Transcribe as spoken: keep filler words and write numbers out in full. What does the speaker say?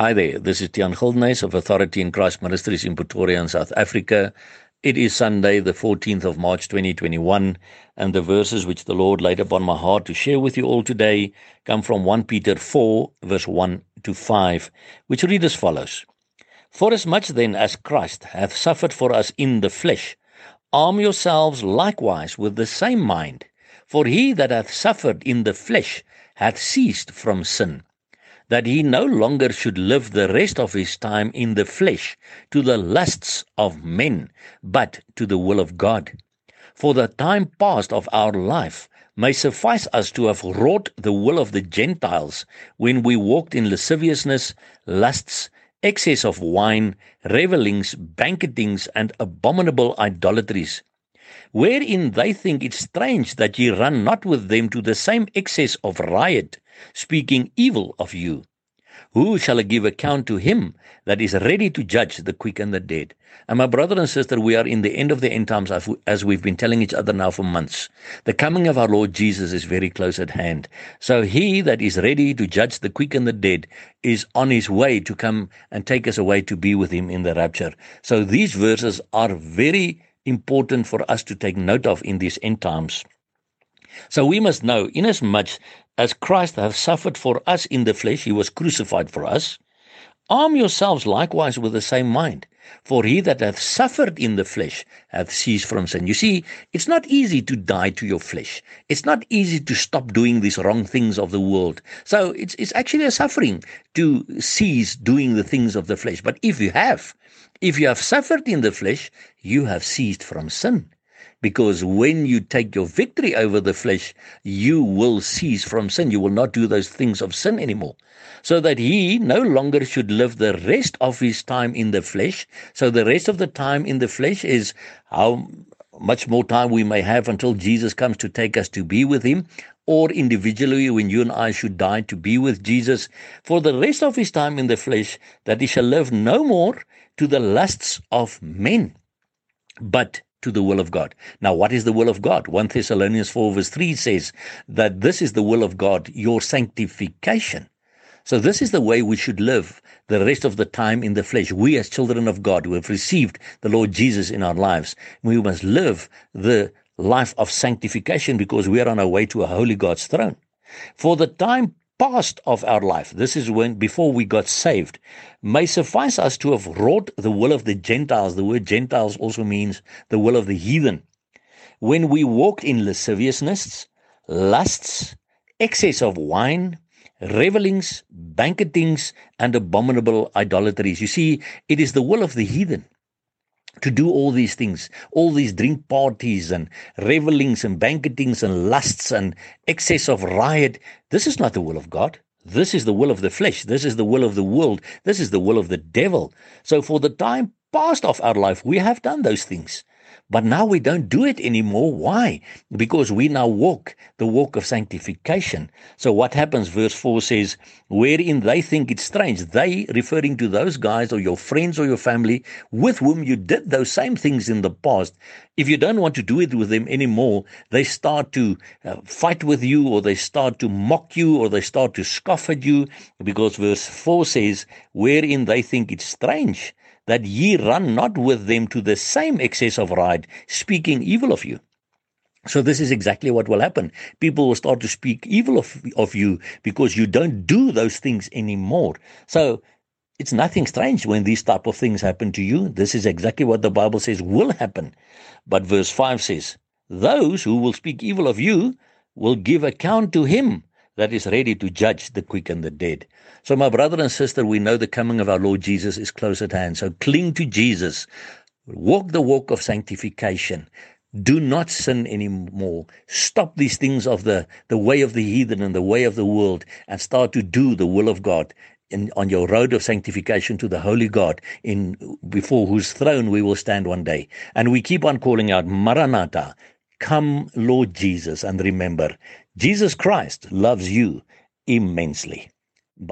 Hi there, this is Tian Gildneus of Authority in Christ Ministries in Pretoria in South Africa. It is Sunday the fourteenth of March twenty twenty-one, and the verses which the Lord laid upon my heart to share with you all today come from First Peter four verse one to five, which read as follows. Forasmuch then as Christ hath suffered for us in the flesh, arm yourselves likewise with the same mind, for he that hath suffered in the flesh hath ceased from sin, that he no longer should live the rest of his time in the flesh to the lusts of men, but to the will of God. For the time past of our life may suffice us to have wrought the will of the Gentiles, when we walked in lasciviousness, lusts, excess of wine, revellings, banquetings, and abominable idolatries, wherein they think it strange that ye run not with them to the same excess of riot, speaking evil of you. Who shall give account to him that is ready to judge the quick and the dead? And my brother and sister, we are in the end of the end times, as we've been telling each other now for months. The coming of our Lord Jesus is very close at hand. So he that is ready to judge the quick and the dead is on his way to come and take us away to be with him in the rapture. So these verses are very important for us to take note of in these end times. So we must know, inasmuch as Christ hath suffered for us in the flesh, he was crucified for us, arm yourselves likewise with the same mind, for he that hath suffered in the flesh hath ceased from sin. You see, it's not easy to die to your flesh. It's not easy to stop doing these wrong things of the world. So it's, it's actually a suffering to cease doing the things of the flesh. But if you have, if you have suffered in the flesh, you have ceased from sin. Because when you take your victory over the flesh, you will cease from sin. You will not do those things of sin anymore. So that he no longer should live the rest of his time in the flesh. So the rest of the time in the flesh is how much more time we may have until Jesus comes to take us to be with him, or individually when you and I should die to be with Jesus. For the rest of his time in the flesh, that he shall live no more to the lusts of men, but to the will of God. Now, what is the will of God? First Thessalonians four verse three says that this is the will of God, your sanctification. So this is the way we should live the rest of the time in the flesh. We as children of God who have received the Lord Jesus in our lives, we must live the life of sanctification because we are on our way to a holy God's throne. For the time past of our life, this is when before we got saved, may suffice us to have wrought the will of the Gentiles. The word Gentiles also means the will of the heathen. When we walked in lasciviousness, lusts, excess of wine, revellings, banquetings, and abominable idolatries. You see, it is the will of the heathen to do all these things, all these drink parties and revelings and banquetings and lusts and excess of riot. This is not the will of God. This is the will of the flesh. This is the will of the world. This is the will of the devil. So for the time past of our life, we have done those things. But now we don't do it anymore. Why? Because we now walk the walk of sanctification. So what happens? Verse four says, wherein they think it strange. They, referring to those guys or your friends or your family with whom you did those same things in the past. If you don't want to do it with them anymore, they start to uh, fight with you, or they start to mock you, or they start to scoff at you. Because verse four says, wherein they think it strange that ye run not with them to the same excess of riot, speaking evil of you. So this is exactly what will happen. People will start to speak evil of, of you because you don't do those things anymore. So it's nothing strange when these type of things happen to you. This is exactly what the Bible says will happen. But verse five says, those who will speak evil of you will give account to him that is ready to judge the quick and the dead. So my brother and sister, we know the coming of our Lord Jesus is close at hand. So cling to Jesus. Walk the walk of sanctification. Do not sin anymore. Stop these things of the, the way of the heathen and the way of the world, and start to do the will of God in, on your road of sanctification to the holy God, in before whose throne we will stand one day. And we keep on calling out, Maranatha, come Lord Jesus, and remember, Jesus Christ loves you immensely.